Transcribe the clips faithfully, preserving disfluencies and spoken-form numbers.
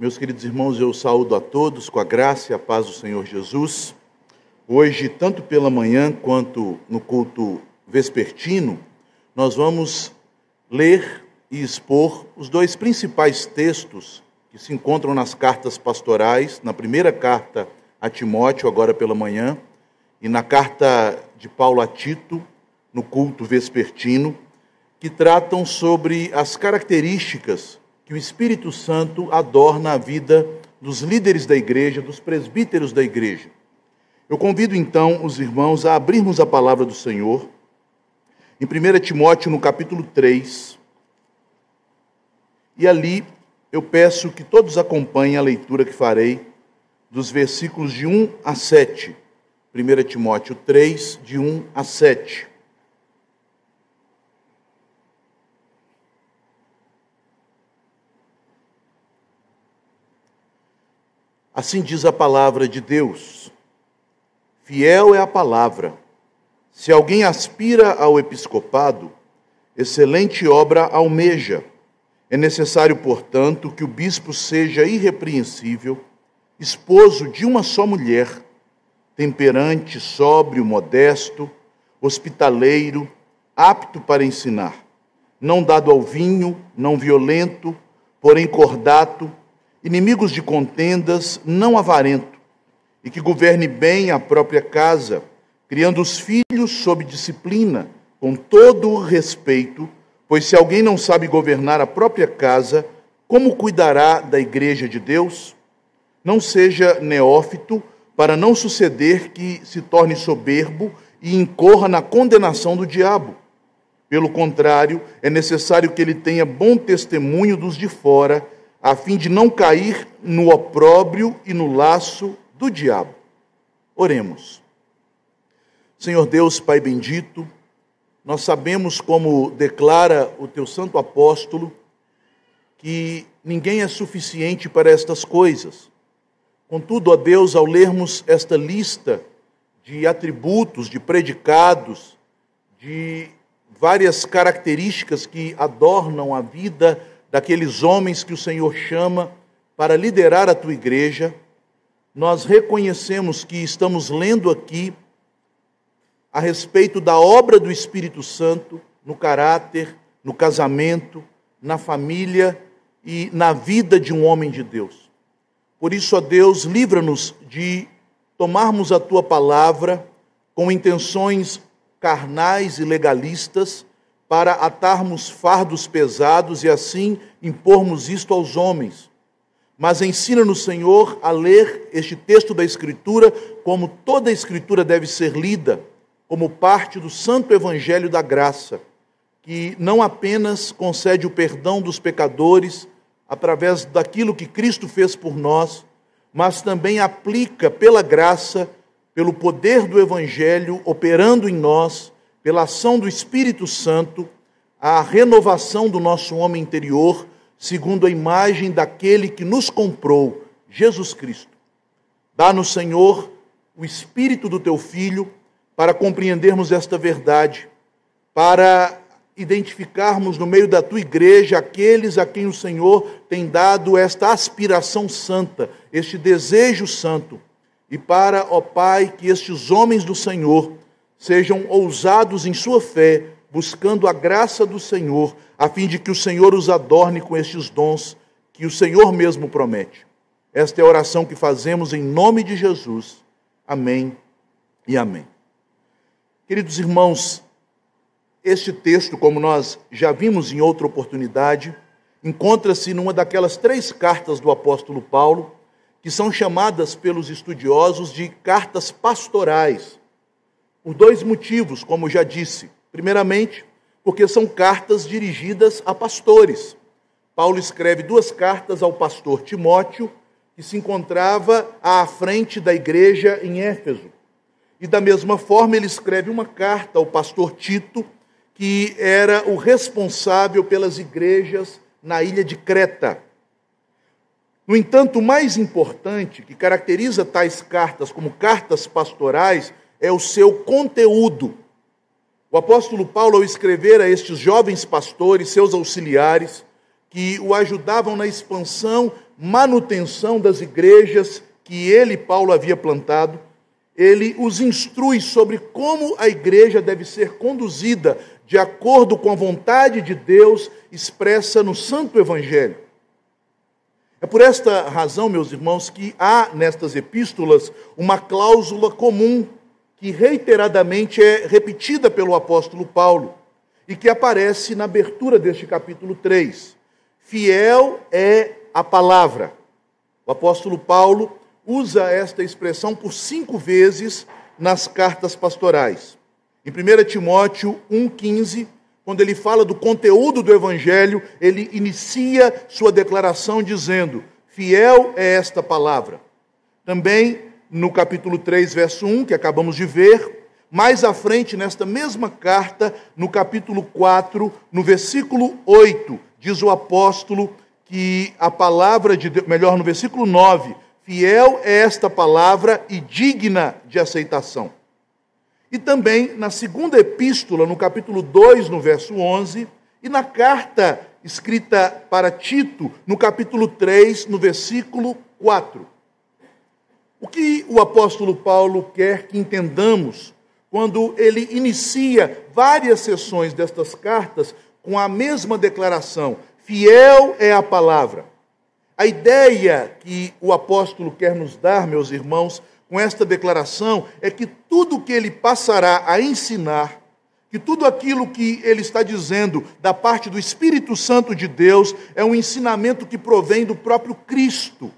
Meus queridos irmãos, eu saúdo a todos com a graça e a paz do Senhor Jesus. Hoje, tanto pela manhã quanto no culto vespertino, nós vamos ler e expor os dois principais textos que se encontram nas cartas pastorais, na primeira carta a Timóteo, agora pela manhã, e na carta de Paulo a Tito, no culto vespertino, que tratam sobre as características que o Espírito Santo adorna a vida dos líderes da igreja, dos presbíteros da igreja. Eu convido então os irmãos a abrirmos a palavra do Senhor em primeiro Timóteo, no capítulo três. E ali eu peço que todos acompanhem a leitura que farei dos versículos de um a sete. primeiro Timóteo três, de um a sete. Assim diz a palavra de Deus: fiel é a palavra. Se alguém aspira ao episcopado, excelente obra almeja. É necessário, portanto, que o bispo seja irrepreensível, esposo de uma só mulher, temperante, sóbrio, modesto, hospitaleiro, apto para ensinar, não dado ao vinho, não violento, porém cordato, inimigos de contendas, não avarento, e que governe bem a própria casa, criando os filhos sob disciplina, com todo o respeito, pois se alguém não sabe governar a própria casa, como cuidará da igreja de Deus? Não seja neófito, para não suceder que se torne soberbo e incorra na condenação do diabo. Pelo contrário, é necessário que ele tenha bom testemunho dos de fora, a fim de não cair no opróbrio e no laço do diabo. Oremos. Senhor Deus, Pai bendito, nós sabemos, como declara o teu santo apóstolo, que ninguém é suficiente para estas coisas. Contudo, ó Deus, ao lermos esta lista de atributos, de predicados, de várias características que adornam a vida daqueles homens que o Senhor chama para liderar a tua igreja, nós reconhecemos que estamos lendo aqui a respeito da obra do Espírito Santo no caráter, no casamento, na família e na vida de um homem de Deus. Por isso, ó Deus, livra-nos de tomarmos a tua palavra com intenções carnais e legalistas, para atarmos fardos pesados e assim impormos isto aos homens. Mas ensina-nos, Senhor, a ler este texto da Escritura como toda a Escritura deve ser lida, como parte do Santo Evangelho da Graça, que não apenas concede o perdão dos pecadores através daquilo que Cristo fez por nós, mas também aplica pela graça, pelo poder do Evangelho operando em nós, pela ação do Espírito Santo, a renovação do nosso homem interior, segundo a imagem daquele que nos comprou, Jesus Cristo. Dá-nos, Senhor, o Espírito do Teu Filho, para compreendermos esta verdade, para identificarmos no meio da Tua igreja aqueles a quem o Senhor tem dado esta aspiração santa, este desejo santo, e para, ó Pai, que estes homens do Senhor sejam ousados em sua fé, buscando a graça do Senhor, a fim de que o Senhor os adorne com estes dons que o Senhor mesmo promete. Esta é a oração que fazemos em nome de Jesus. Amém e amém. Queridos irmãos, este texto, como nós já vimos em outra oportunidade, encontra-se numa daquelas três cartas do apóstolo Paulo, que são chamadas pelos estudiosos de cartas pastorais, por dois motivos, como já disse. Primeiramente, porque são cartas dirigidas a pastores. Paulo escreve duas cartas ao pastor Timóteo, que se encontrava à frente da igreja em Éfeso. E da mesma forma, ele escreve uma carta ao pastor Tito, que era o responsável pelas igrejas na ilha de Creta. No entanto, o mais importante que caracteriza tais cartas como cartas pastorais é o seu conteúdo. O apóstolo Paulo, ao escrever a estes jovens pastores, seus auxiliares, que o ajudavam na expansão, manutenção das igrejas que ele, Paulo, havia plantado. Ele os instrui sobre como a igreja deve ser conduzida de acordo com a vontade de Deus expressa no Santo Evangelho. É por esta razão, meus irmãos, que há nestas epístolas uma cláusula comum que reiteradamente é repetida pelo apóstolo Paulo e que aparece na abertura deste capítulo três. Fiel é a palavra. O apóstolo Paulo usa esta expressão por cinco vezes nas cartas pastorais. Em primeiro Timóteo um, quinze, quando ele fala do conteúdo do Evangelho, ele inicia sua declaração dizendo, fiel é esta palavra. Também no capítulo três, verso um, que acabamos de ver, mais à frente, nesta mesma carta, no capítulo quatro, no versículo oito, diz o apóstolo que a palavra de Deus, melhor, no versículo nove, fiel é esta palavra e digna de aceitação. E também na segunda epístola, no capítulo dois, no verso onze, e na carta escrita para Tito, no capítulo três, no versículo quatro. O que o apóstolo Paulo quer que entendamos quando ele inicia várias sessões destas cartas com a mesma declaração, fiel é a palavra. A ideia que o apóstolo quer nos dar, meus irmãos, com esta declaração, é que tudo que ele passará a ensinar, que tudo aquilo que ele está dizendo da parte do Espírito Santo de Deus, é um ensinamento que provém do próprio Cristo,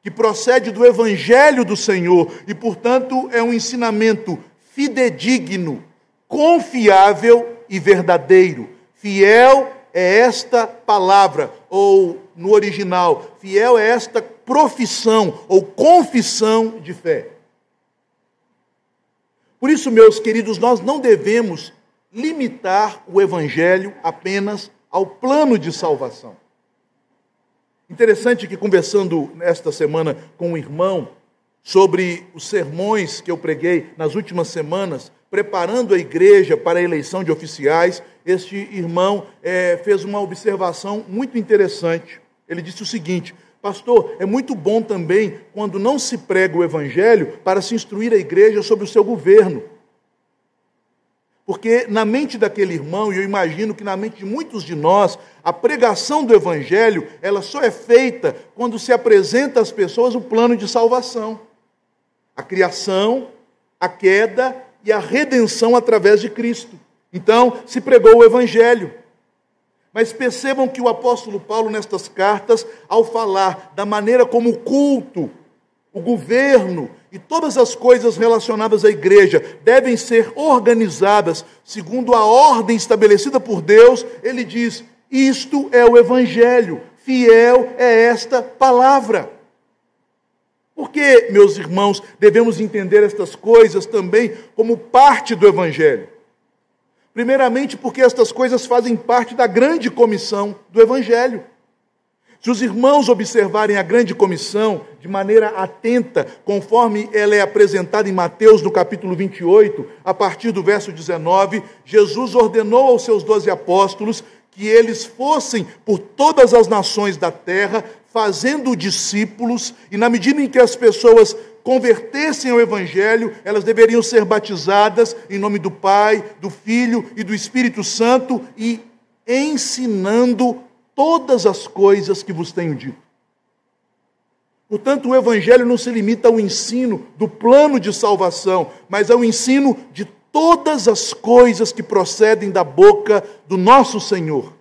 que procede do Evangelho do Senhor, e, portanto, é um ensinamento fidedigno, confiável e verdadeiro. Fiel é esta palavra, ou no original, fiel é esta profissão ou confissão de fé. Por isso, meus queridos, nós não devemos limitar o Evangelho apenas ao plano de salvação. Interessante que, conversando esta semana com um irmão sobre os sermões que eu preguei nas últimas semanas, preparando a igreja para a eleição de oficiais, este irmão eh, fez uma observação muito interessante. Ele disse o seguinte, pastor, é muito bom também quando não se prega o evangelho para se instruir a igreja sobre o seu governo. Porque na mente daquele irmão, e eu imagino que na mente de muitos de nós, a pregação do evangelho, ela só é feita quando se apresenta às pessoas o plano de salvação. A criação, a queda e a redenção através de Cristo. Então, se pregou o evangelho. Mas percebam que o apóstolo Paulo, nestas cartas, ao falar da maneira como o culto, o governo e todas as coisas relacionadas à igreja devem ser organizadas segundo a ordem estabelecida por Deus, ele diz, isto é o evangelho, fiel é esta palavra. Por que, meus irmãos, devemos entender estas coisas também como parte do evangelho? Primeiramente, porque estas coisas fazem parte da grande comissão do Evangelho. Se os irmãos observarem a grande comissão de maneira atenta, conforme ela é apresentada em Mateus, no capítulo vinte e oito, a partir do verso dezenove, Jesus ordenou aos seus doze apóstolos que eles fossem por todas as nações da terra, fazendo discípulos, e na medida em que as pessoas convertessem ao Evangelho, elas deveriam ser batizadas em nome do Pai, do Filho e do Espírito Santo e ensinando todas as coisas que vos tenho dito. Portanto, o Evangelho não se limita ao ensino do plano de salvação, mas ao ensino de todas as coisas que procedem da boca do nosso Senhor.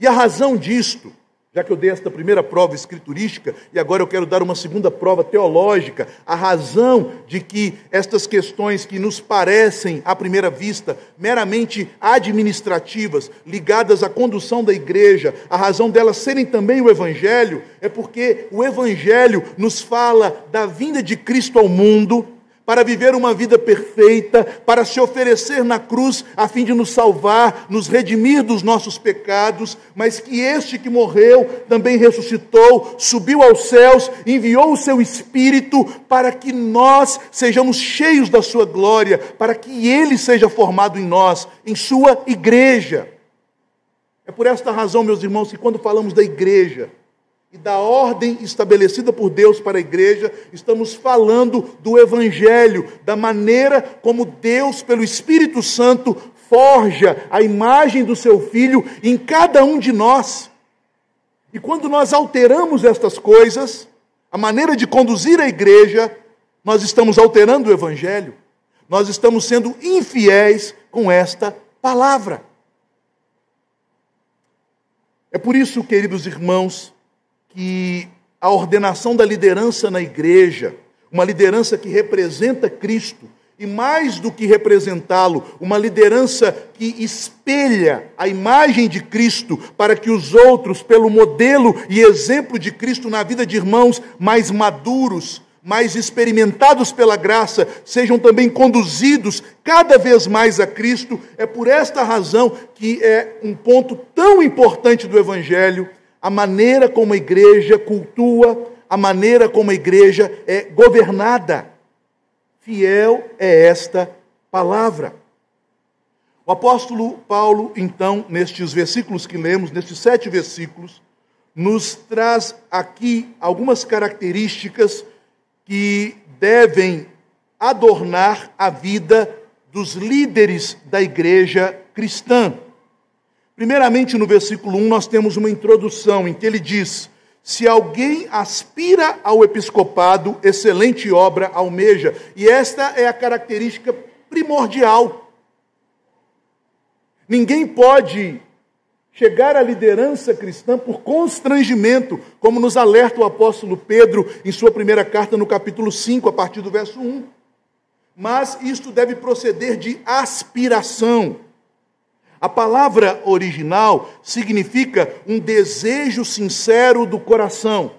E a razão disto, já que eu dei esta primeira prova escriturística, e agora eu quero dar uma segunda prova teológica, a razão de que estas questões que nos parecem, à primeira vista, meramente administrativas, ligadas à condução da igreja, a razão delas serem também o Evangelho, é porque o Evangelho nos fala da vinda de Cristo ao mundo, para viver uma vida perfeita, para se oferecer na cruz a fim de nos salvar, nos redimir dos nossos pecados, mas que este que morreu também ressuscitou, subiu aos céus, enviou o seu Espírito para que nós sejamos cheios da sua glória, para que ele seja formado em nós, em sua igreja. É É por esta razão, meus irmãos, que quando falamos da igreja e da ordem estabelecida por Deus para a igreja, estamos falando do Evangelho, da maneira como Deus, pelo Espírito Santo, forja a imagem do seu Filho em cada um de nós. E quando nós alteramos estas coisas, a maneira de conduzir a igreja, nós estamos alterando o Evangelho, nós estamos sendo infiéis com esta palavra. É por isso, queridos irmãos, que a ordenação da liderança na igreja, uma liderança que representa Cristo, e mais do que representá-lo, uma liderança que espelha a imagem de Cristo para que os outros, pelo modelo e exemplo de Cristo na vida de irmãos mais maduros, mais experimentados pela graça, sejam também conduzidos cada vez mais a Cristo. É por esta razão que é um ponto tão importante do Evangelho, a maneira como a igreja cultua, a maneira como a igreja é governada. Fiel é esta palavra. O apóstolo Paulo, então, nestes versículos que lemos, nestes sete versículos, nos traz aqui algumas características que devem adornar a vida dos líderes da igreja cristã. Primeiramente, no versículo um, nós temos uma introdução em que ele diz: se alguém aspira ao episcopado, excelente obra almeja. E esta é a característica primordial. Ninguém pode chegar à liderança cristã por constrangimento, como nos alerta o apóstolo Pedro em sua primeira carta, no capítulo cinco, a partir do verso um. Mas isto deve proceder de aspiração. A palavra original significa um desejo sincero do coração.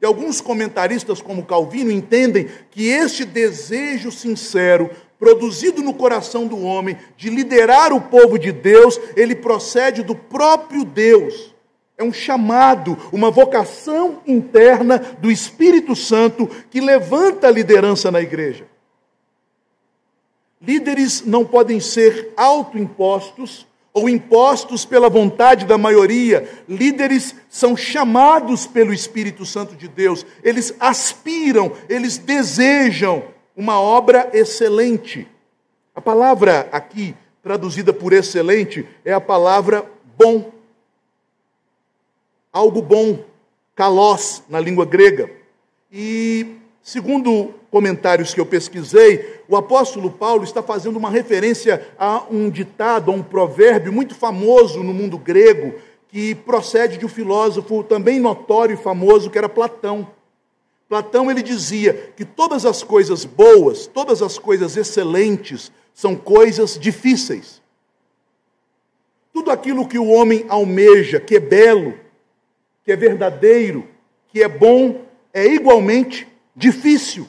E alguns comentaristas, como Calvino, entendem que este desejo sincero, produzido no coração do homem, de liderar o povo de Deus, ele procede do próprio Deus. É um chamado, uma vocação interna do Espírito Santo que levanta a liderança na igreja. Líderes não podem ser autoimpostos ou impostos pela vontade da maioria. Líderes são chamados pelo Espírito Santo de Deus. Eles aspiram, eles desejam uma obra excelente. A palavra aqui, traduzida por excelente, é a palavra bom. Algo bom, kalos, na língua grega. E, segundo comentários que eu pesquisei, o apóstolo Paulo está fazendo uma referência a um ditado, a um provérbio muito famoso no mundo grego, que procede de um filósofo também notório e famoso, que era Platão. Platão, ele dizia que todas as coisas boas, todas as coisas excelentes, são coisas difíceis. Tudo aquilo que o homem almeja, que é belo, que é verdadeiro, que é bom, é igualmente difícil.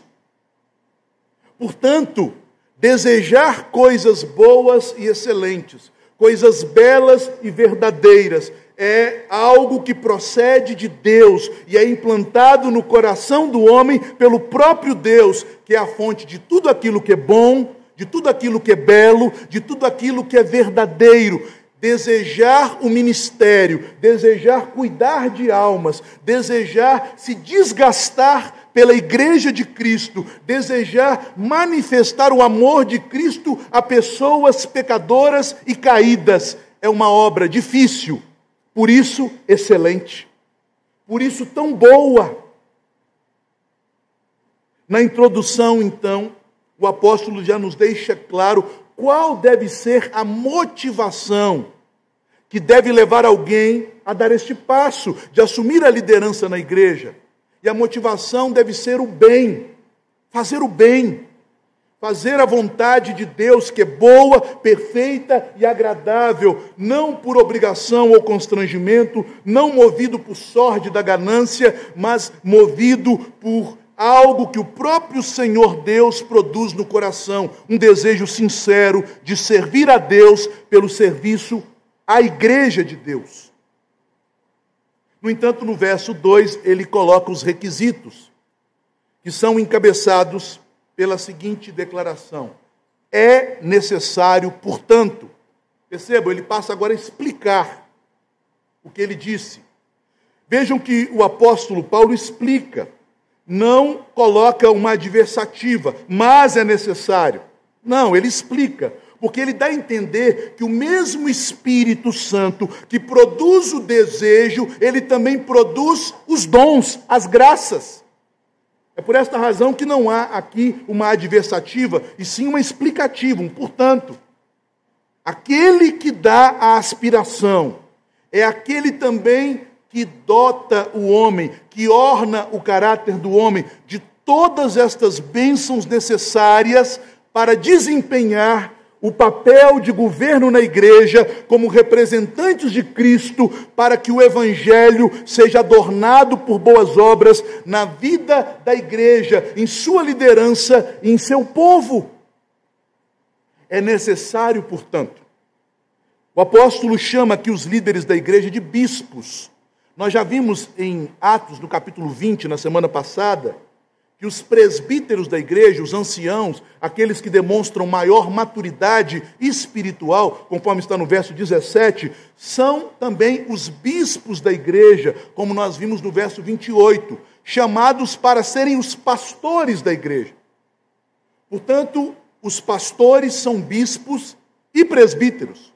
Portanto, desejar coisas boas e excelentes, coisas belas e verdadeiras, é algo que procede de Deus e é implantado no coração do homem pelo próprio Deus, que é a fonte de tudo aquilo que é bom, de tudo aquilo que é belo, de tudo aquilo que é verdadeiro. Desejar o ministério, desejar cuidar de almas, desejar se desgastar pela igreja de Cristo, desejar manifestar o amor de Cristo a pessoas pecadoras e caídas, é uma obra difícil, por isso excelente, por isso tão boa. Na introdução, então, o apóstolo já nos deixa claro qual deve ser a motivação que deve levar alguém a dar este passo de assumir a liderança na igreja. E a motivação deve ser o bem, fazer o bem, fazer a vontade de Deus, que é boa, perfeita e agradável, não por obrigação ou constrangimento, não movido por sorte da ganância, mas movido por algo que o próprio Senhor Deus produz no coração, um desejo sincero de servir a Deus pelo serviço à igreja de Deus. No entanto, no verso dois, ele coloca os requisitos, que são encabeçados pela seguinte declaração: é necessário, portanto. Percebam, ele passa agora a explicar o que ele disse. Vejam que o apóstolo Paulo explica, não coloca uma adversativa, mas é necessário. Não, ele explica, porque ele dá a entender que o mesmo Espírito Santo que produz o desejo, ele também produz os dons, as graças. É por esta razão que não há aqui uma adversativa, e sim uma explicativa, um portanto. Aquele que dá a aspiração é aquele também que dota o homem, que orna o caráter do homem de todas estas bênçãos necessárias para desempenhar o papel de governo na igreja como representantes de Cristo, para que o evangelho seja adornado por boas obras na vida da igreja, em sua liderança e em seu povo. É necessário, portanto, o apóstolo chama aqui os líderes da igreja de bispos. Nós já vimos em Atos, no capítulo vinte, na semana passada, que os presbíteros da igreja, os anciãos, aqueles que demonstram maior maturidade espiritual, conforme está no verso dezessete, são também os bispos da igreja, como nós vimos no verso vinte e oito, chamados para serem os pastores da igreja. Portanto, os pastores são bispos e presbíteros,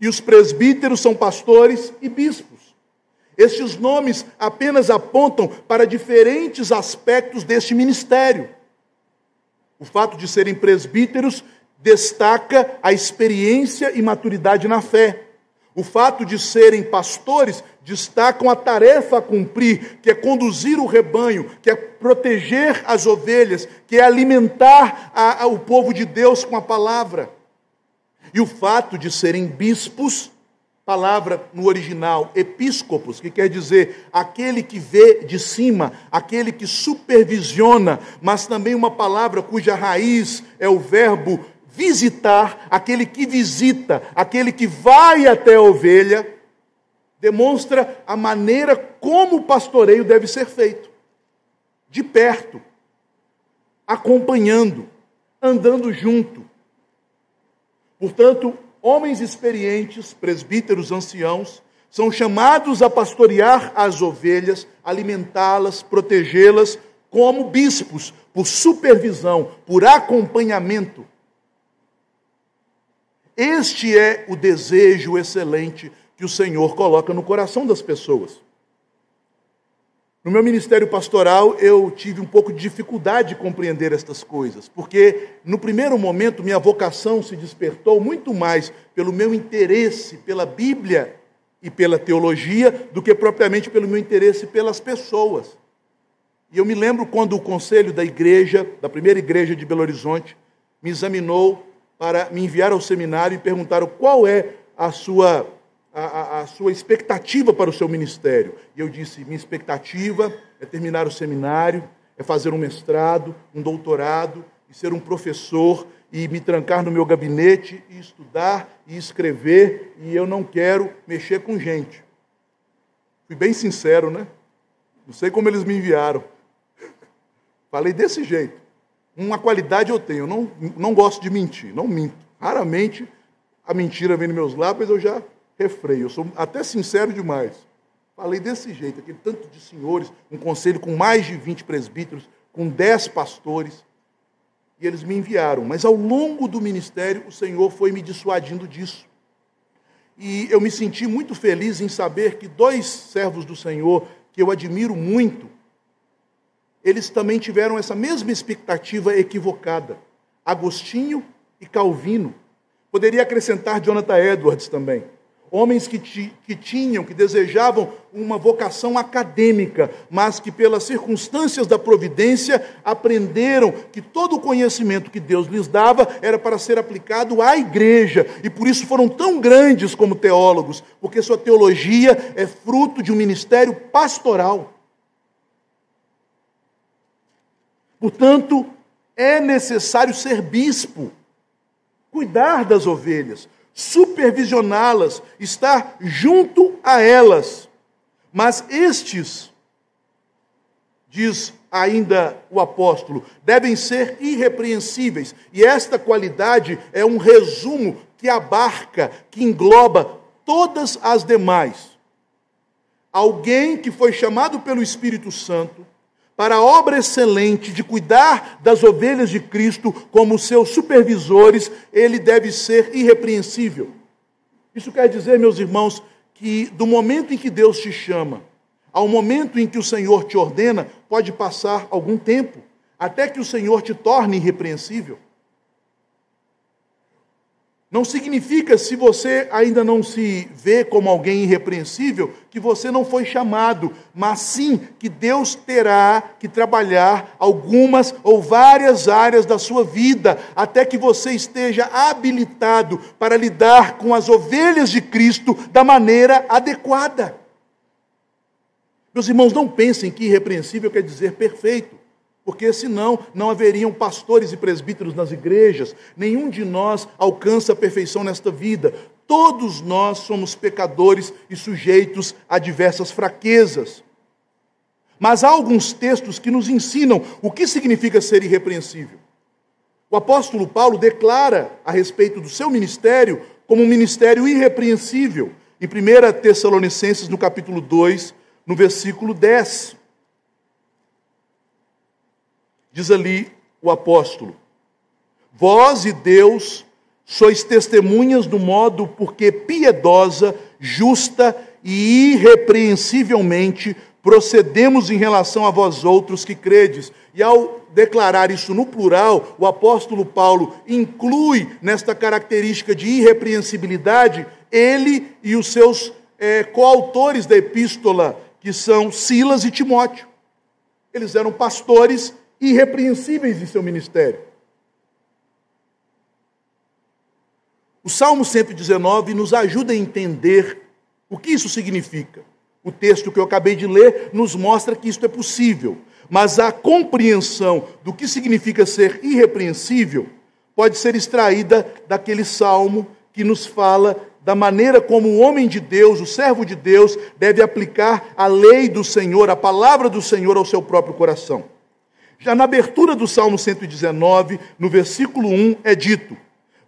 e os presbíteros são pastores e bispos. Estes nomes apenas apontam para diferentes aspectos deste ministério. O fato de serem presbíteros destaca a experiência e maturidade na fé. O fato de serem pastores destacam a tarefa a cumprir, que é conduzir o rebanho, que é proteger as ovelhas, que é alimentar a, a, o povo de Deus com a palavra. E o fato de serem bispos, palavra no original, episcopos, que quer dizer aquele que vê de cima, aquele que supervisiona, mas também uma palavra cuja raiz é o verbo visitar, aquele que visita, aquele que vai até a ovelha, demonstra a maneira como o pastoreio deve ser feito. De perto, acompanhando, andando junto. Portanto, homens experientes, presbíteros, anciãos, são chamados a pastorear as ovelhas, alimentá-las, protegê-las, como bispos, por supervisão, por acompanhamento. Este é o desejo excelente que o Senhor coloca no coração das pessoas. No meu ministério pastoral, eu tive um pouco de dificuldade de compreender estas coisas, porque, no primeiro momento, minha vocação se despertou muito mais pelo meu interesse pela Bíblia e pela teologia do que propriamente pelo meu interesse pelas pessoas. E eu me lembro quando o conselho da igreja, da primeira igreja de Belo Horizonte, me examinou para me enviar ao seminário e perguntaram qual é a sua... A, a, a sua expectativa para o seu ministério. E eu disse, minha expectativa é terminar o seminário, é fazer um mestrado, um doutorado, e ser um professor, e me trancar no meu gabinete, e estudar, e escrever, e eu não quero mexer com gente. Fui bem sincero, né? Não sei como eles me enviaram. Falei desse jeito. Uma qualidade eu tenho, eu não, não gosto de mentir, não minto. Raramente a mentira vem nos meus lábios, eu já... refreio, eu sou até sincero demais. Falei desse jeito, aquele tanto de senhores, um conselho com mais de vinte presbíteros, com dez pastores, e eles me enviaram. Mas ao longo do ministério, o Senhor foi me dissuadindo disso. E eu me senti muito feliz em saber que dois servos do Senhor, que eu admiro muito, eles também tiveram essa mesma expectativa equivocada. Agostinho e Calvino. Poderia acrescentar Jonathan Edwards também. Homens que, ti, que tinham, que desejavam uma vocação acadêmica, mas que pelas circunstâncias da providência aprenderam que todo o conhecimento que Deus lhes dava era para ser aplicado à igreja, e por isso foram tão grandes como teólogos, porque sua teologia é fruto de um ministério pastoral. Portanto, é necessário ser bispo, cuidar das ovelhas, supervisioná-las, estar junto a elas. Mas estes, diz ainda o apóstolo, devem ser irrepreensíveis. E esta qualidade é um resumo que abarca, que engloba todas as demais. alguém que foi chamado pelo Espírito Santo para a obra excelente de cuidar das ovelhas de Cristo como seus supervisores, ele deve ser irrepreensível. Isso quer dizer, meus irmãos, que do momento em que Deus te chama ao momento em que o Senhor te ordena, pode passar algum tempo, até que o Senhor te torne irrepreensível. Não significa, se você ainda não se vê como alguém irrepreensível, que você não foi chamado, mas sim que Deus terá que trabalhar algumas ou várias áreas da sua vida, até que você esteja habilitado para lidar com as ovelhas de Cristo da maneira adequada. Meus irmãos, não pensem que irrepreensível quer dizer perfeito, porque senão não haveriam pastores e presbíteros nas igrejas. Nenhum de nós alcança a perfeição nesta vida. Todos nós somos pecadores e sujeitos a diversas fraquezas. Mas há alguns textos que nos ensinam o que significa ser irrepreensível. O apóstolo Paulo declara a respeito do seu ministério como um ministério irrepreensível. Em primeira Tessalonicenses, no capítulo dois, no versículo dez, diz ali o apóstolo: vós e Deus sois testemunhas do modo porque piedosa, justa e irrepreensivelmente procedemos em relação a vós outros que credes. E ao declarar isso no plural, o apóstolo Paulo inclui nesta característica de irrepreensibilidade ele e os seus é, coautores da epístola, que são Silas e Timóteo. Eles eram pastores irrepreensíveis de seu ministério. O Salmo cento e dezenove nos ajuda a entender o que isso significa. O texto que eu acabei de ler nos mostra que isto é possível, mas a compreensão do que significa ser irrepreensível pode ser extraída daquele Salmo que nos fala da maneira como o homem de Deus, o servo de Deus, deve aplicar a lei do Senhor, a palavra do Senhor ao seu próprio coração. Já na abertura do Salmo cento e dezenove, no versículo um, é dito: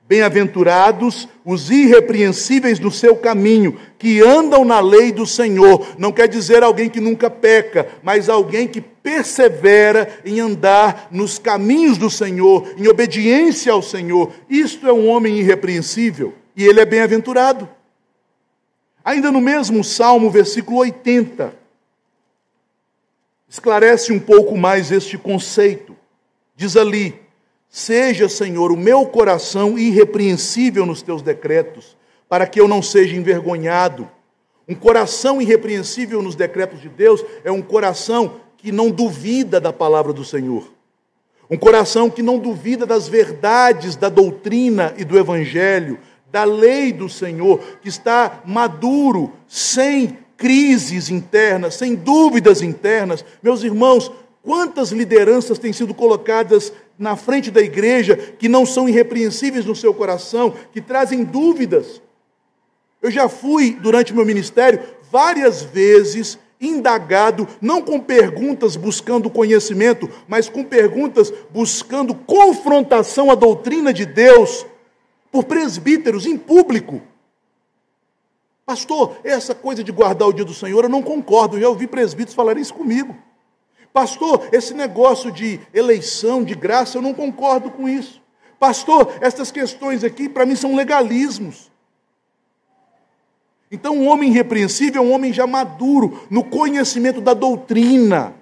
bem-aventurados os irrepreensíveis no seu caminho, que andam na lei do Senhor. Não quer dizer alguém que nunca peca, mas alguém que persevera em andar nos caminhos do Senhor, em obediência ao Senhor. Isto é um homem irrepreensível, e ele é bem-aventurado. Ainda no mesmo Salmo, versículo oitenta, esclarece um pouco mais este conceito. Diz ali: seja, Senhor, o meu coração irrepreensível nos teus decretos, para que eu não seja envergonhado. Um coração irrepreensível nos decretos de Deus é um coração que não duvida da palavra do Senhor. Um coração que não duvida das verdades, da doutrina e do evangelho, da lei do Senhor, que está maduro, sem crises internas, sem dúvidas internas. Meus irmãos, quantas lideranças têm sido colocadas na frente da igreja que não são irrepreensíveis no seu coração, que trazem dúvidas? Eu já fui, durante meu ministério, várias vezes indagado, não com perguntas buscando conhecimento, mas com perguntas buscando confrontação à doutrina de Deus, por presbíteros em público. Pastor, essa coisa de guardar o dia do Senhor, eu não concordo. Eu já ouvi presbíteros falarem isso comigo. Pastor, esse negócio de eleição, de graça, eu não concordo com isso. Pastor, essas questões aqui, para mim, são legalismos. Então, um homem irrepreensível é um homem já maduro no conhecimento da doutrina.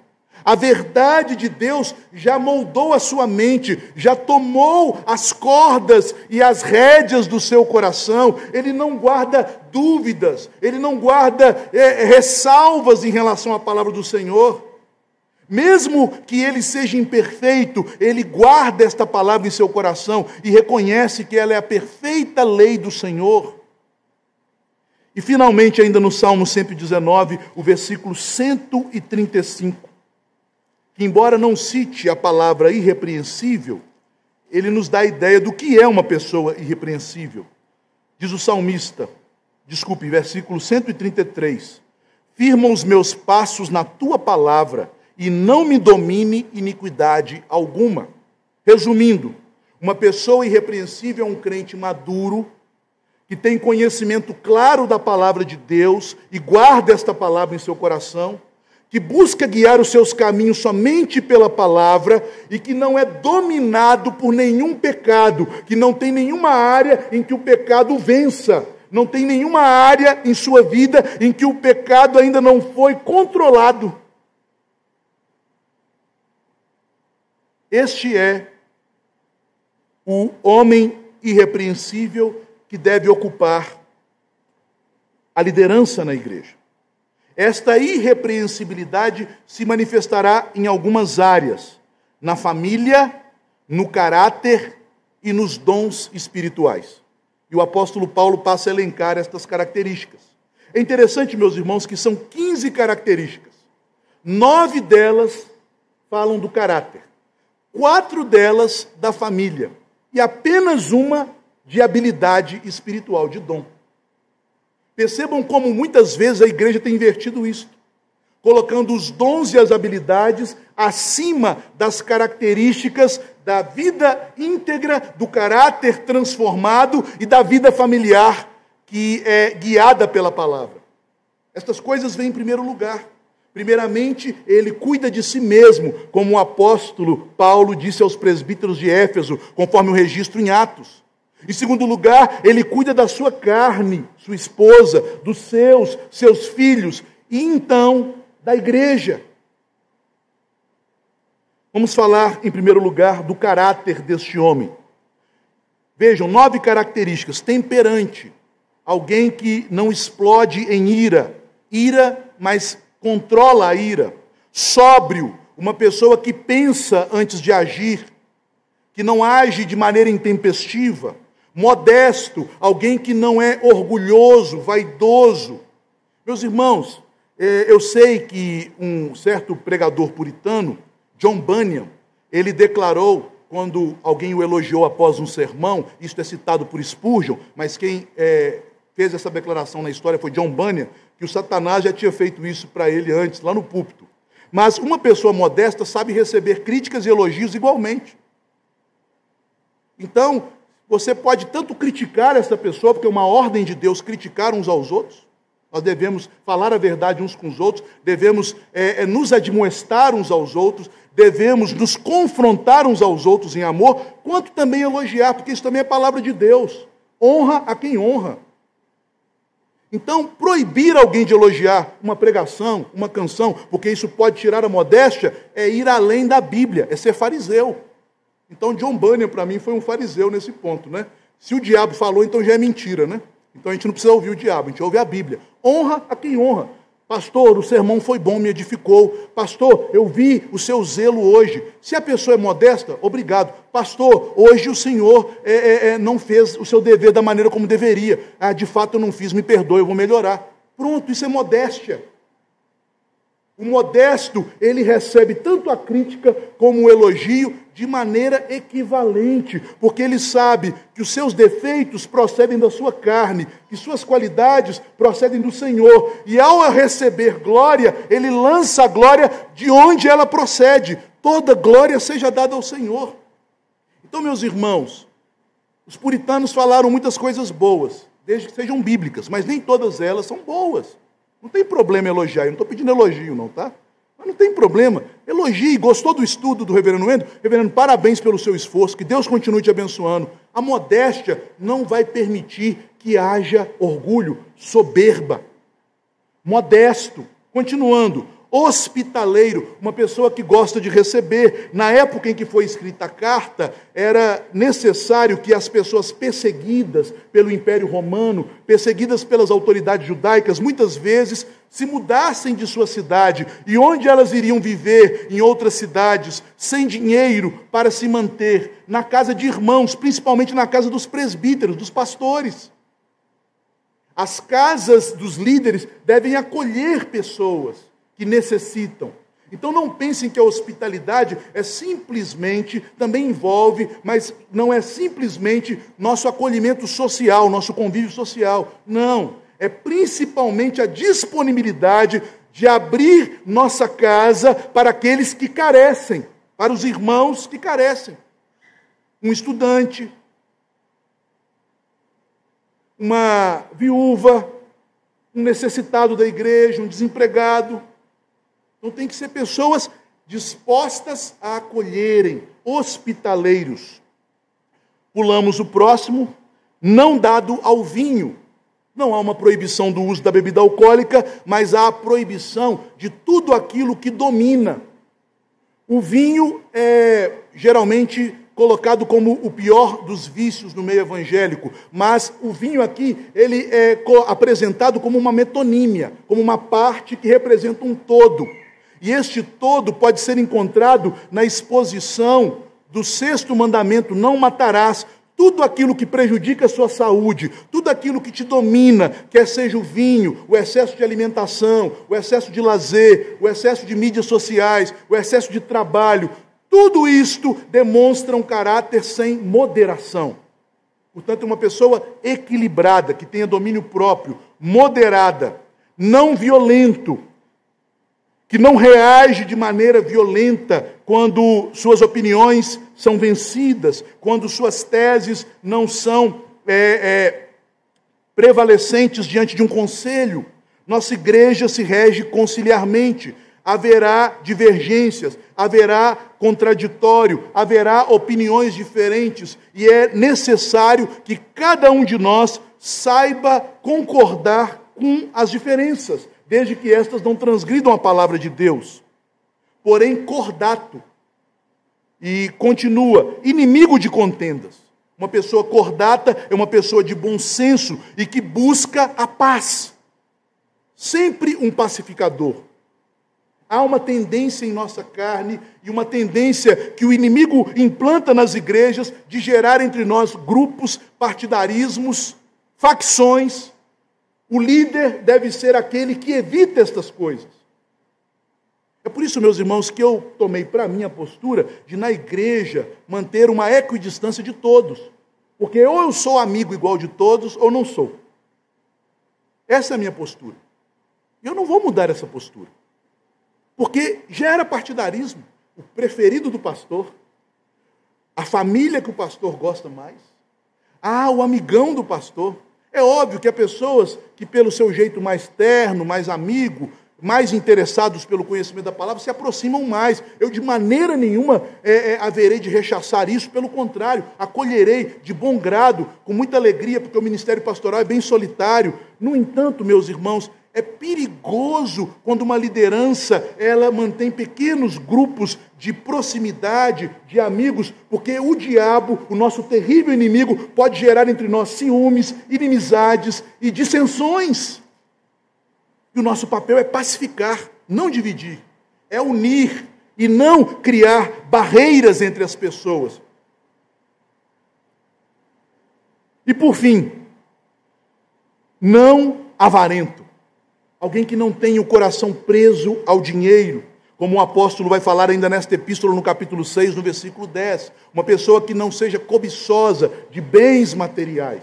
A verdade de Deus já moldou a sua mente, já tomou as cordas e as rédeas do seu coração. Ele não guarda dúvidas, ele não guarda é, ressalvas em relação à palavra do Senhor. Mesmo que ele seja imperfeito, ele guarda esta palavra em seu coração e reconhece que ela é a perfeita lei do Senhor. E finalmente, ainda no Salmo cento e dezenove, o versículo cento e trinta e cinco, embora não cite a palavra irrepreensível, ele nos dá a ideia do que é uma pessoa irrepreensível. Diz o salmista, desculpe, versículo cento e trinta e três, firma os meus passos na tua palavra e não me domine iniquidade alguma. Resumindo, uma pessoa irrepreensível é um crente maduro que tem conhecimento claro da palavra de Deus e guarda esta palavra em seu coração, que busca guiar os seus caminhos somente pela palavra e que não é dominado por nenhum pecado, que não tem nenhuma área em que o pecado vença, não tem nenhuma área em sua vida em que o pecado ainda não foi controlado. Este é o homem irrepreensível que deve ocupar a liderança na igreja. Esta irrepreensibilidade se manifestará em algumas áreas, na família, no caráter e nos dons espirituais. E o apóstolo Paulo passa a elencar estas características. É interessante, meus irmãos, que são quinze características. Nove delas falam do caráter, quatro delas da família e apenas uma de habilidade espiritual, de dom. Percebam como muitas vezes a igreja tem invertido isso, colocando os dons e as habilidades acima das características da vida íntegra, do caráter transformado e da vida familiar que é guiada pela palavra. Estas coisas vêm em primeiro lugar. Primeiramente, ele cuida de si mesmo, como o apóstolo Paulo disse aos presbíteros de Éfeso, conforme o registro em Atos. Em segundo lugar, ele cuida da sua carne, sua esposa, dos seus, seus filhos, e então da igreja. Vamos falar, em primeiro lugar, do caráter deste homem. Vejam, nove características. Temperante, alguém que não explode em ira, ira, mas controla a ira. Sóbrio, uma pessoa que pensa antes de agir, que não age de maneira intempestiva. Modesto, alguém que não é orgulhoso, vaidoso. Meus irmãos, eu sei que um certo pregador puritano, John Bunyan, ele declarou, quando alguém o elogiou após um sermão, isto é citado por Spurgeon, mas quem é, fez essa declaração na história foi John Bunyan, que o Satanás já tinha feito isso para ele antes, lá no púlpito. Mas uma pessoa modesta sabe receber críticas e elogios igualmente. Então, você pode tanto criticar essa pessoa, porque é uma ordem de Deus criticar uns aos outros. Nós devemos falar a verdade uns com os outros, devemos é, nos admoestar uns aos outros, devemos nos confrontar uns aos outros em amor, quanto também elogiar, porque isso também é palavra de Deus. Honra a quem honra. Então, proibir alguém de elogiar uma pregação, uma canção, porque isso pode tirar a modéstia, é ir além da Bíblia, é ser fariseu. Então, John Bunyan, para mim, foi um fariseu nesse ponto, né? Se o diabo falou, então já é mentira, né? Então a gente não precisa ouvir o diabo, a gente ouve a Bíblia. Honra a quem honra. Pastor, o sermão foi bom, me edificou. Pastor, eu vi o seu zelo hoje. Se a pessoa é modesta, obrigado. Pastor, hoje o senhor é, é, é, não fez o seu dever da maneira como deveria. Ah, de fato eu não fiz, me perdoe, eu vou melhorar. Pronto, isso é modéstia. O modesto, ele recebe tanto a crítica como o elogio de maneira equivalente, porque ele sabe que os seus defeitos procedem da sua carne, que suas qualidades procedem do Senhor, e ao receber glória, ele lança a glória de onde ela procede. Toda glória seja dada ao Senhor. Então, meus irmãos, os puritanos falaram muitas coisas boas, desde que sejam bíblicas, mas nem todas elas são boas. Não tem problema elogiar, eu não estou pedindo elogio não, tá? Mas não tem problema, elogie, gostou do estudo do reverendo Endo? Reverendo, parabéns pelo seu esforço, que Deus continue te abençoando. A modéstia não vai permitir que haja orgulho, soberba. Modesto, continuando, hospitaleiro, uma pessoa que gosta de receber. Na época em que foi escrita a carta, era necessário que as pessoas perseguidas pelo Império Romano, perseguidas pelas autoridades judaicas, muitas vezes se mudassem de sua cidade, e onde elas iriam viver em outras cidades, sem dinheiro para se manter, na casa de irmãos, principalmente na casa dos presbíteros, dos pastores. As casas dos líderes devem acolher pessoas que necessitam. Então não pensem que a hospitalidade é simplesmente, também envolve, mas não é simplesmente nosso acolhimento social, nosso convívio social. Não, é principalmente a disponibilidade de abrir nossa casa para aqueles que carecem, para os irmãos que carecem. Um estudante, uma viúva, um necessitado da igreja, um desempregado. Então tem que ser pessoas dispostas a acolherem, hospitaleiros. Pulamos o próximo, não dado ao vinho. Não há uma proibição do uso da bebida alcoólica, mas há a proibição de tudo aquilo que domina. O vinho é geralmente colocado como o pior dos vícios no meio evangélico, mas o vinho aqui, ele é apresentado como uma metonímia, como uma parte que representa um todo. E este todo pode ser encontrado na exposição do sexto mandamento, não matarás. Tudo aquilo que prejudica a sua saúde, tudo aquilo que te domina, quer seja o vinho, o excesso de alimentação, o excesso de lazer, o excesso de mídias sociais, o excesso de trabalho, tudo isto demonstra um caráter sem moderação. Portanto, uma pessoa equilibrada, que tenha domínio próprio, moderada, não violento, que não reage de maneira violenta quando suas opiniões são vencidas, quando suas teses não são é, é, prevalecentes diante de um conselho. Nossa igreja se rege conciliarmente. Haverá divergências, haverá contraditório, haverá opiniões diferentes, e é necessário que cada um de nós saiba concordar com as diferenças, desde que estas não transgridam a palavra de Deus. Porém, cordato, e continua, inimigo de contendas. Uma pessoa cordata é uma pessoa de bom senso e que busca a paz. Sempre um pacificador. Há uma tendência em nossa carne e uma tendência que o inimigo implanta nas igrejas de gerar entre nós grupos, partidarismos, facções. O líder deve ser aquele que evita estas coisas. É por isso, meus irmãos, que eu tomei para mim a postura de, na igreja, manter uma equidistância de todos. Porque ou eu sou amigo igual de todos, ou não sou. Essa é a minha postura. E eu não vou mudar essa postura. Porque gera partidarismo. O preferido do pastor, a família que o pastor gosta mais, ah, o amigão do pastor. É óbvio que há pessoas que, pelo seu jeito mais terno, mais amigo, mais interessados pelo conhecimento da palavra, se aproximam mais. Eu, de maneira nenhuma, é, é, haverei de rechaçar isso. Pelo contrário, acolherei de bom grado, com muita alegria, porque o ministério pastoral é bem solitário. No entanto, meus irmãos, é perigoso quando uma liderança, ela mantém pequenos grupos de proximidade, de amigos, porque o diabo, o nosso terrível inimigo, pode gerar entre nós ciúmes, inimizades e dissensões. E o nosso papel é pacificar, não dividir, é unir e não criar barreiras entre as pessoas. E por fim, não avarento. Alguém que não tem o coração preso ao dinheiro, como o apóstolo vai falar ainda nesta epístola, no capítulo seis, no versículo dez. Uma pessoa que não seja cobiçosa de bens materiais.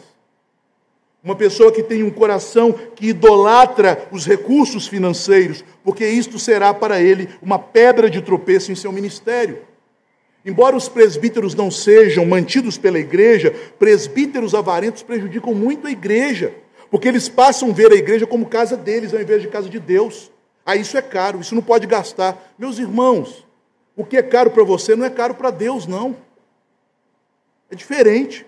Uma pessoa que tenha um coração que idolatra os recursos financeiros, porque isto será para ele uma pedra de tropeço em seu ministério. Embora os presbíteros não sejam mantidos pela igreja, presbíteros avarentos prejudicam muito a igreja. Porque eles passam a ver a igreja como casa deles, ao invés de casa de Deus. Ah, isso é caro, isso não pode gastar. Meus irmãos, o que é caro para você não é caro para Deus, não. É diferente.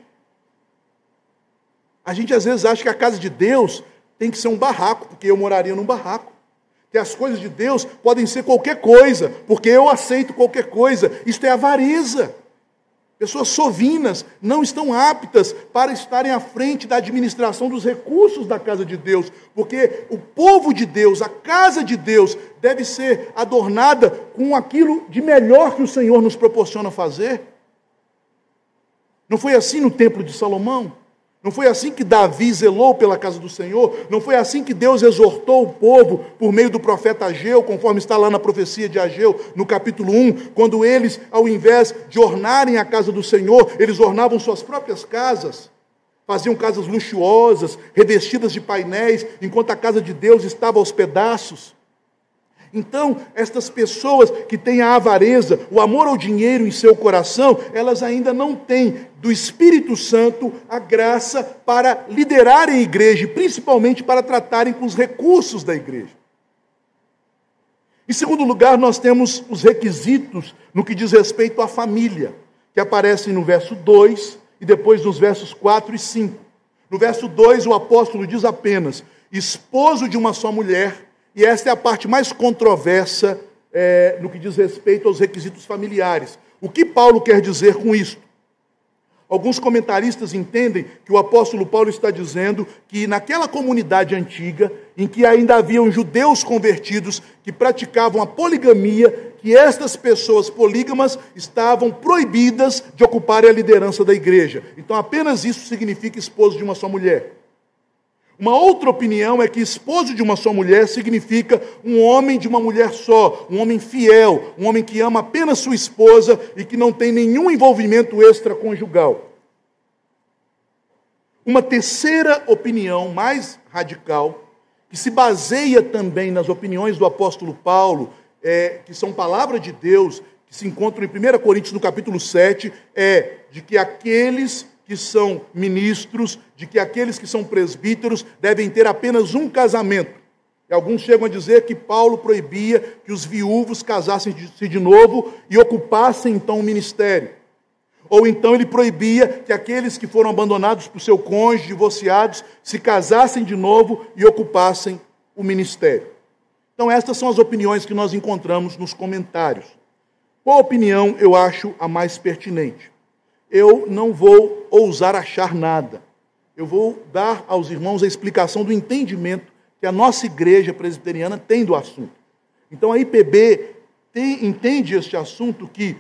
A gente às vezes acha que a casa de Deus tem que ser um barraco, porque eu moraria num barraco. Que as coisas de Deus podem ser qualquer coisa, porque eu aceito qualquer coisa. Isto é avareza. Pessoas sovinas não estão aptas para estarem à frente da administração dos recursos da casa de Deus, porque o povo de Deus, a casa de Deus, deve ser adornada com aquilo de melhor que o Senhor nos proporciona fazer. Não foi assim no templo de Salomão? Não foi assim que Davi zelou pela casa do Senhor? Não foi assim que Deus exortou o povo por meio do profeta Ageu, conforme está lá na profecia de Ageu, no capítulo um, quando eles, ao invés de ornarem a casa do Senhor, eles ornavam suas próprias casas, faziam casas luxuosas, revestidas de painéis, enquanto a casa de Deus estava aos pedaços. Então, estas pessoas que têm a avareza, o amor ao dinheiro em seu coração, elas ainda não têm do Espírito Santo a graça para liderarem a igreja, principalmente para tratarem com os recursos da igreja. Em segundo lugar, nós temos os requisitos no que diz respeito à família, que aparecem no verso dois e depois nos versos quatro e cinco. No verso dois, o apóstolo diz apenas, esposo de uma só mulher, e esta é a parte mais controversa é, no que diz respeito aos requisitos familiares. O que Paulo quer dizer com isso? Alguns comentaristas entendem que o apóstolo Paulo está dizendo que naquela comunidade antiga, em que ainda haviam judeus convertidos que praticavam a poligamia, que estas pessoas polígamas estavam proibidas de ocuparem a liderança da igreja. Então apenas isso significa esposo de uma só mulher. Uma outra opinião é que esposo de uma só mulher significa um homem de uma mulher só, um homem fiel, um homem que ama apenas sua esposa e que não tem nenhum envolvimento extraconjugal. Uma terceira opinião, mais radical, que se baseia também nas opiniões do apóstolo Paulo, é, que são palavra de Deus, que se encontram em primeira Coríntios, no capítulo sete, é de que aqueles que são ministros, de que aqueles que são presbíteros devem ter apenas um casamento. E alguns chegam a dizer que Paulo proibia que os viúvos casassem-se de novo e ocupassem então o ministério. Ou então ele proibia que aqueles que foram abandonados por seu cônjuge, divorciados, se casassem de novo e ocupassem o ministério. Então estas são as opiniões que nós encontramos nos comentários. Qual opinião eu acho a mais pertinente? Eu não vou ousar achar nada. Eu vou dar aos irmãos a explicação do entendimento que a nossa igreja presbiteriana tem do assunto. Então a I P B tem, entende este assunto que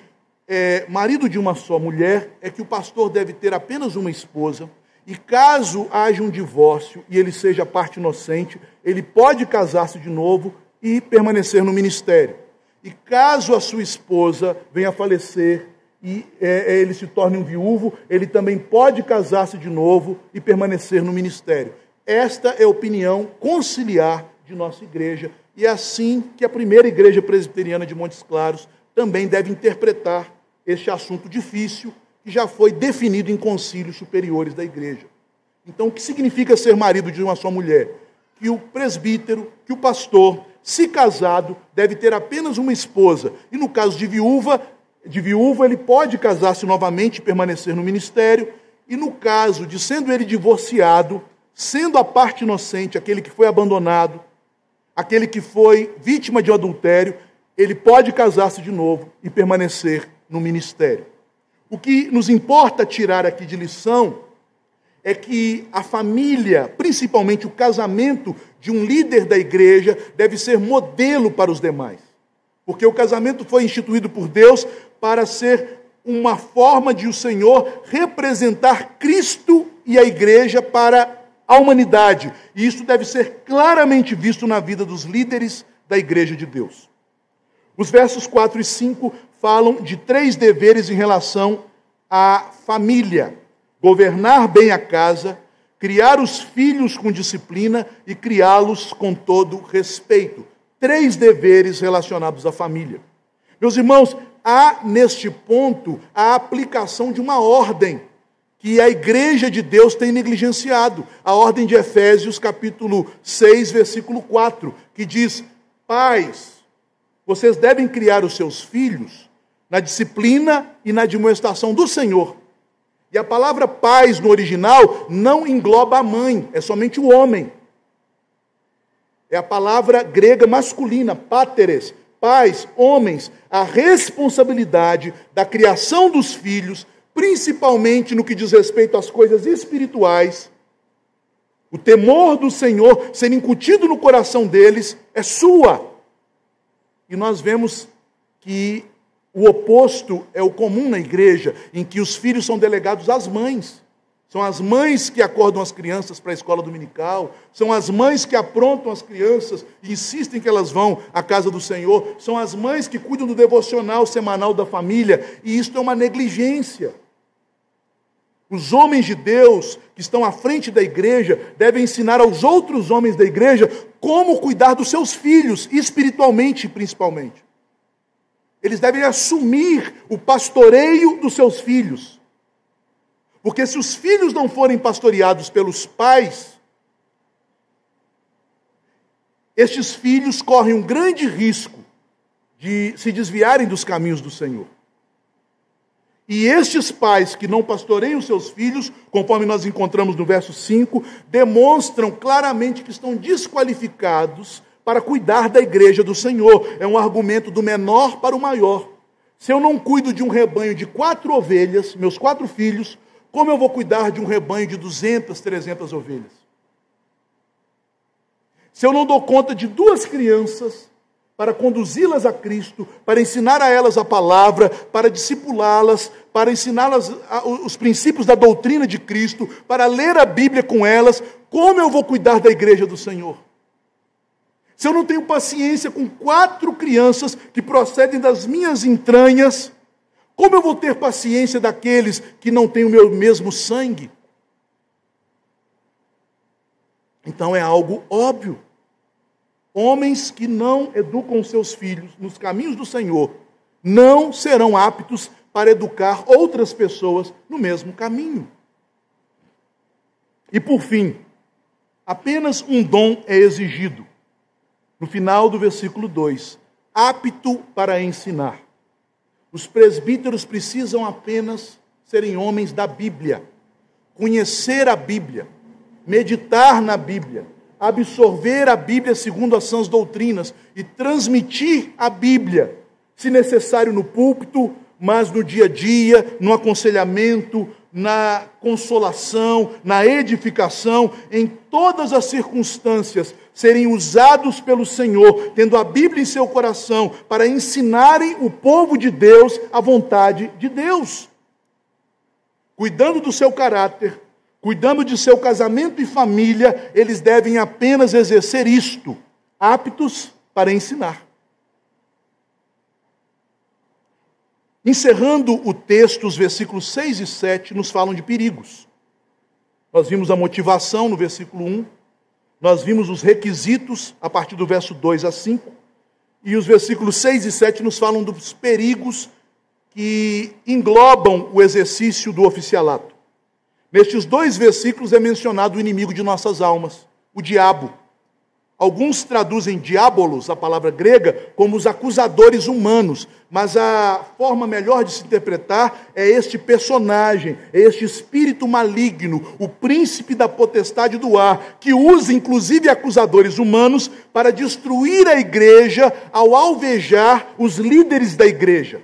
é, marido de uma só mulher é que o pastor deve ter apenas uma esposa e caso haja um divórcio e ele seja parte inocente, ele pode casar-se de novo e permanecer no ministério. E caso a sua esposa venha a falecer, e é, ele se torne um viúvo, ele também pode casar-se de novo e permanecer no ministério. Esta é a opinião conciliar de nossa igreja, e é assim que a primeira igreja presbiteriana de Montes Claros também deve interpretar este assunto difícil, que já foi definido em concílios superiores da igreja. Então, o que significa ser marido de uma só mulher? Que o presbítero, que o pastor, se casado, deve ter apenas uma esposa, e no caso de viúva, De viúva, ele pode casar-se novamente e permanecer no ministério, e no caso de sendo ele divorciado, sendo a parte inocente, aquele que foi abandonado, aquele que foi vítima de um adultério, ele pode casar-se de novo e permanecer no ministério. O que nos importa tirar aqui de lição é que a família, principalmente o casamento de um líder da igreja, deve ser modelo para os demais. Porque o casamento foi instituído por Deus para ser uma forma de o Senhor representar Cristo e a igreja para a humanidade. E isso deve ser claramente visto na vida dos líderes da igreja de Deus. Os versos quatro e cinco falam de três deveres em relação à família. Governar bem a casa, criar os filhos com disciplina e criá-los com todo respeito. Três deveres relacionados à família. Meus irmãos, há neste ponto a aplicação de uma ordem que a igreja de Deus tem negligenciado. A ordem de Efésios, capítulo seis, versículo quatro, que diz, pais, vocês devem criar os seus filhos na disciplina e na admoestação do Senhor. E a palavra pais no original não engloba a mãe, é somente o homem. É a palavra grega masculina, páteres, pais, homens, a responsabilidade da criação dos filhos, principalmente no que diz respeito às coisas espirituais, o temor do Senhor sendo incutido no coração deles é sua. E nós vemos que o oposto é o comum na igreja, em que os filhos são delegados às mães. São as mães que acordam as crianças para a escola dominical, são as mães que aprontam as crianças e insistem que elas vão à casa do Senhor, são as mães que cuidam do devocional semanal da família, e isto é uma negligência. Os homens de Deus que estão à frente da igreja devem ensinar aos outros homens da igreja como cuidar dos seus filhos, espiritualmente principalmente. Eles devem assumir o pastoreio dos seus filhos. Porque se os filhos não forem pastoreados pelos pais, estes filhos correm um grande risco de se desviarem dos caminhos do Senhor. E estes pais que não pastoreiam seus filhos, conforme nós encontramos no verso cinco, demonstram claramente que estão desqualificados para cuidar da igreja do Senhor. É um argumento do menor para o maior. Se eu não cuido de um rebanho de quatro ovelhas, meus quatro filhos, como eu vou cuidar de um rebanho de duzentas, trezentas ovelhas? Se eu não dou conta de duas crianças para conduzi-las a Cristo, para ensinar a elas a palavra, para discipulá-las, para ensiná-las os princípios da doutrina de Cristo, para ler a Bíblia com elas, como eu vou cuidar da igreja do Senhor? Se eu não tenho paciência com quatro crianças que procedem das minhas entranhas, como eu vou ter paciência daqueles que não têm o meu mesmo sangue? Então é algo óbvio. Homens que não educam seus filhos nos caminhos do Senhor não serão aptos para educar outras pessoas no mesmo caminho. E por fim, apenas um dom é exigido. No final do versículo dois, apto para ensinar. Os presbíteros precisam apenas serem homens da Bíblia, conhecer a Bíblia, meditar na Bíblia, absorver a Bíblia segundo as sãs doutrinas e transmitir a Bíblia, se necessário no púlpito, mas no dia a dia, no aconselhamento, na consolação, na edificação, em todas as circunstâncias, serem usados pelo Senhor, tendo a Bíblia em seu coração, para ensinarem o povo de Deus a vontade de Deus. Cuidando do seu caráter, cuidando de seu casamento e família, eles devem apenas exercer isto, aptos para ensinar. Encerrando o texto, os versículos seis e sete nos falam de perigos. Nós vimos a motivação no versículo um, nós vimos os requisitos a partir do verso dois a cinco, e os versículos seis e sete nos falam dos perigos que englobam o exercício do oficialato. Nestes dois versículos é mencionado o inimigo de nossas almas, o diabo. Alguns traduzem diabolos, a palavra grega, como os acusadores humanos, mas a forma melhor de se interpretar é este personagem, é este espírito maligno, o príncipe da potestade do ar, que usa inclusive acusadores humanos para destruir a igreja ao alvejar os líderes da igreja.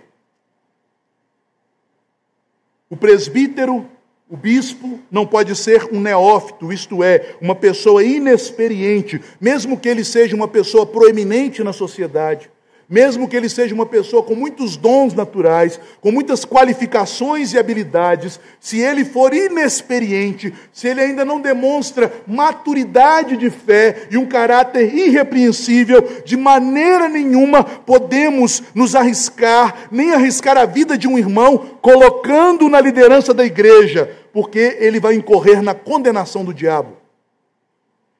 O presbítero, o bispo, não pode ser um neófito, isto é, uma pessoa inexperiente, mesmo que ele seja uma pessoa proeminente na sociedade, mesmo que ele seja uma pessoa com muitos dons naturais, com muitas qualificações e habilidades, se ele for inexperiente, se ele ainda não demonstra maturidade de fé e um caráter irrepreensível, de maneira nenhuma podemos nos arriscar, nem arriscar a vida de um irmão, colocando-o na liderança da igreja, porque ele vai incorrer na condenação do diabo.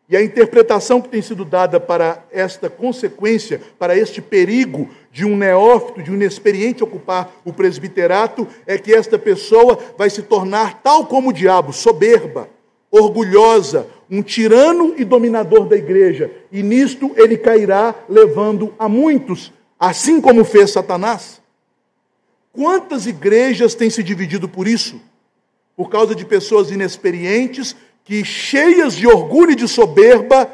E a interpretação que tem sido dada para esta consequência, para este perigo de um neófito, de um inexperiente ocupar o presbiterato, é que esta pessoa vai se tornar, tal como o diabo, soberba, orgulhosa, um tirano e dominador da igreja. E nisto ele cairá levando a muitos, assim como fez Satanás. Quantas igrejas têm se dividido por isso? Por causa de pessoas inexperientes, que cheias de orgulho e de soberba,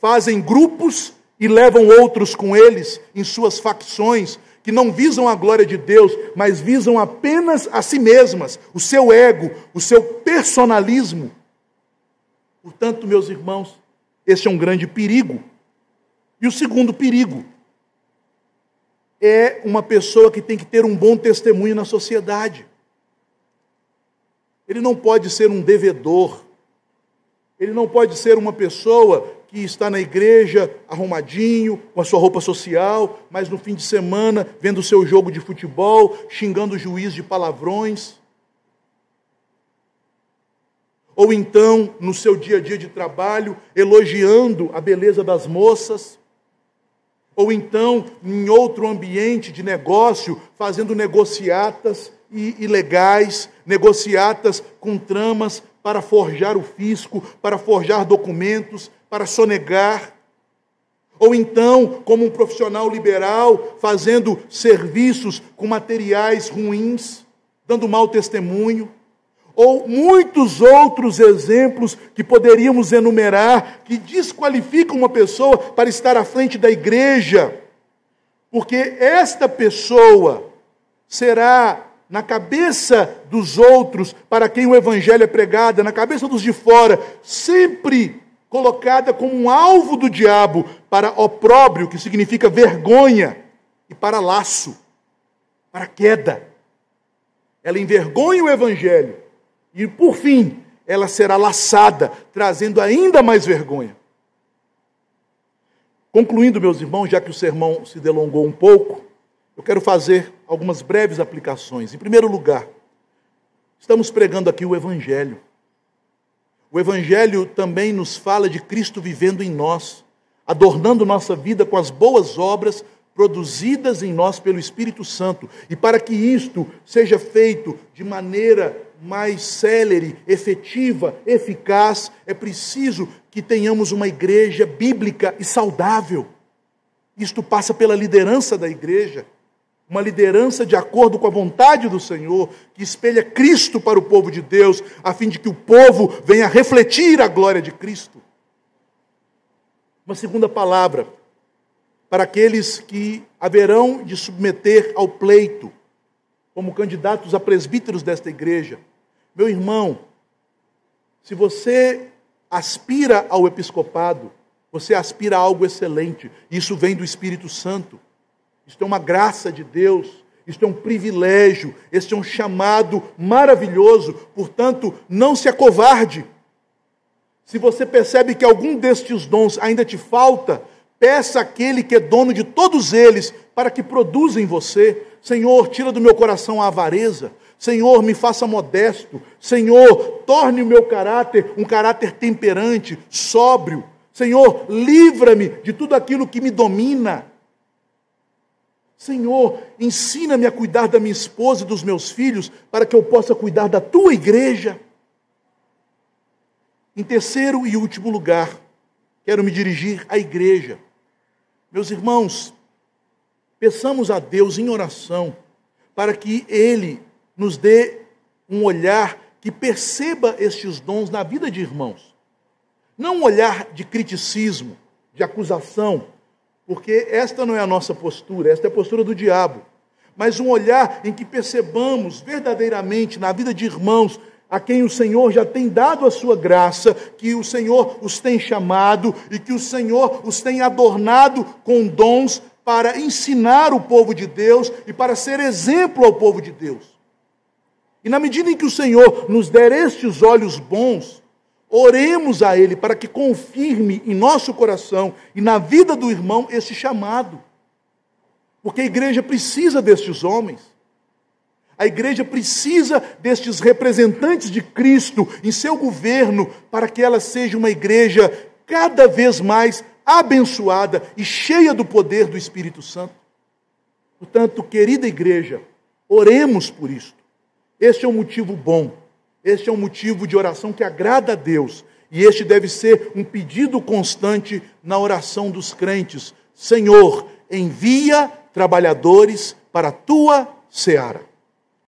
fazem grupos e levam outros com eles em suas facções, que não visam a glória de Deus, mas visam apenas a si mesmas, o seu ego, o seu personalismo. Portanto, meus irmãos, este é um grande perigo. E o segundo perigo é uma pessoa que tem que ter um bom testemunho na sociedade. Ele não pode ser um devedor. Ele não pode ser uma pessoa que está na igreja arrumadinho, com a sua roupa social, mas no fim de semana vendo o seu jogo de futebol, xingando o juiz de palavrões. ou então no seu dia a dia de trabalho, elogiando a beleza das moças, ou então em outro ambiente de negócio, fazendo negociatas ilegais, negociatas com tramas para forjar o fisco, para forjar documentos, para sonegar, ou então, como um profissional liberal, fazendo serviços com materiais ruins, dando mau testemunho, ou muitos outros exemplos que poderíamos enumerar, que desqualificam uma pessoa para estar à frente da igreja, porque esta pessoa será, na cabeça dos outros, para quem o evangelho é pregado, na cabeça dos de fora, sempre colocada como um alvo do diabo para opróbrio, que significa vergonha, e para laço, para queda. Ela envergonha o evangelho e, por fim, ela será laçada, trazendo ainda mais vergonha. Concluindo, meus irmãos, já que o sermão se delongou um pouco, eu quero fazer algumas breves aplicações. Em primeiro lugar, estamos pregando aqui o evangelho. O evangelho também nos fala de Cristo vivendo em nós, adornando nossa vida com as boas obras produzidas em nós pelo Espírito Santo. E para que isto seja feito de maneira mais célere, efetiva, eficaz, é preciso que tenhamos uma igreja bíblica e saudável. Isto passa pela liderança da igreja, uma liderança de acordo com a vontade do Senhor, que espelha Cristo para o povo de Deus, a fim de que o povo venha refletir a glória de Cristo. Uma segunda palavra, para aqueles que haverão de submeter ao pleito, como candidatos a presbíteros desta igreja. Meu irmão, se você aspira ao episcopado, você aspira a algo excelente. Isso vem do Espírito Santo. Isto é uma graça de Deus, isto é um privilégio, este é um chamado maravilhoso, portanto, não se acovarde. Se você percebe que algum destes dons ainda te falta, peça àquele que é dono de todos eles, para que produza em você. Senhor, tira do meu coração a avareza. Senhor, me faça modesto. Senhor, torne o meu caráter um caráter temperante, sóbrio. Senhor, livra-me de tudo aquilo que me domina. Senhor, ensina-me a cuidar da minha esposa e dos meus filhos, para que eu possa cuidar da tua igreja. Em terceiro e último lugar, quero me dirigir à igreja. Meus irmãos, peçamos a Deus em oração, para que Ele nos dê um olhar que perceba estes dons na vida de irmãos. Não um olhar de criticismo, de acusação, porque esta não é a nossa postura, esta é a postura do diabo, mas um olhar em que percebamos verdadeiramente na vida de irmãos a quem o Senhor já tem dado a sua graça, que o Senhor os tem chamado e que o Senhor os tem adornado com dons para ensinar o povo de Deus e para ser exemplo ao povo de Deus. E na medida em que o Senhor nos der estes olhos bons, oremos a Ele para que confirme em nosso coração e na vida do irmão este chamado. Porque a igreja precisa destes homens. A igreja precisa destes representantes de Cristo em seu governo para que ela seja uma igreja cada vez mais abençoada e cheia do poder do Espírito Santo. Portanto, querida igreja, oremos por isto. Este é um motivo bom. Este é um motivo de oração que agrada a Deus. E este deve ser um pedido constante na oração dos crentes. Senhor, envia trabalhadores para a tua seara.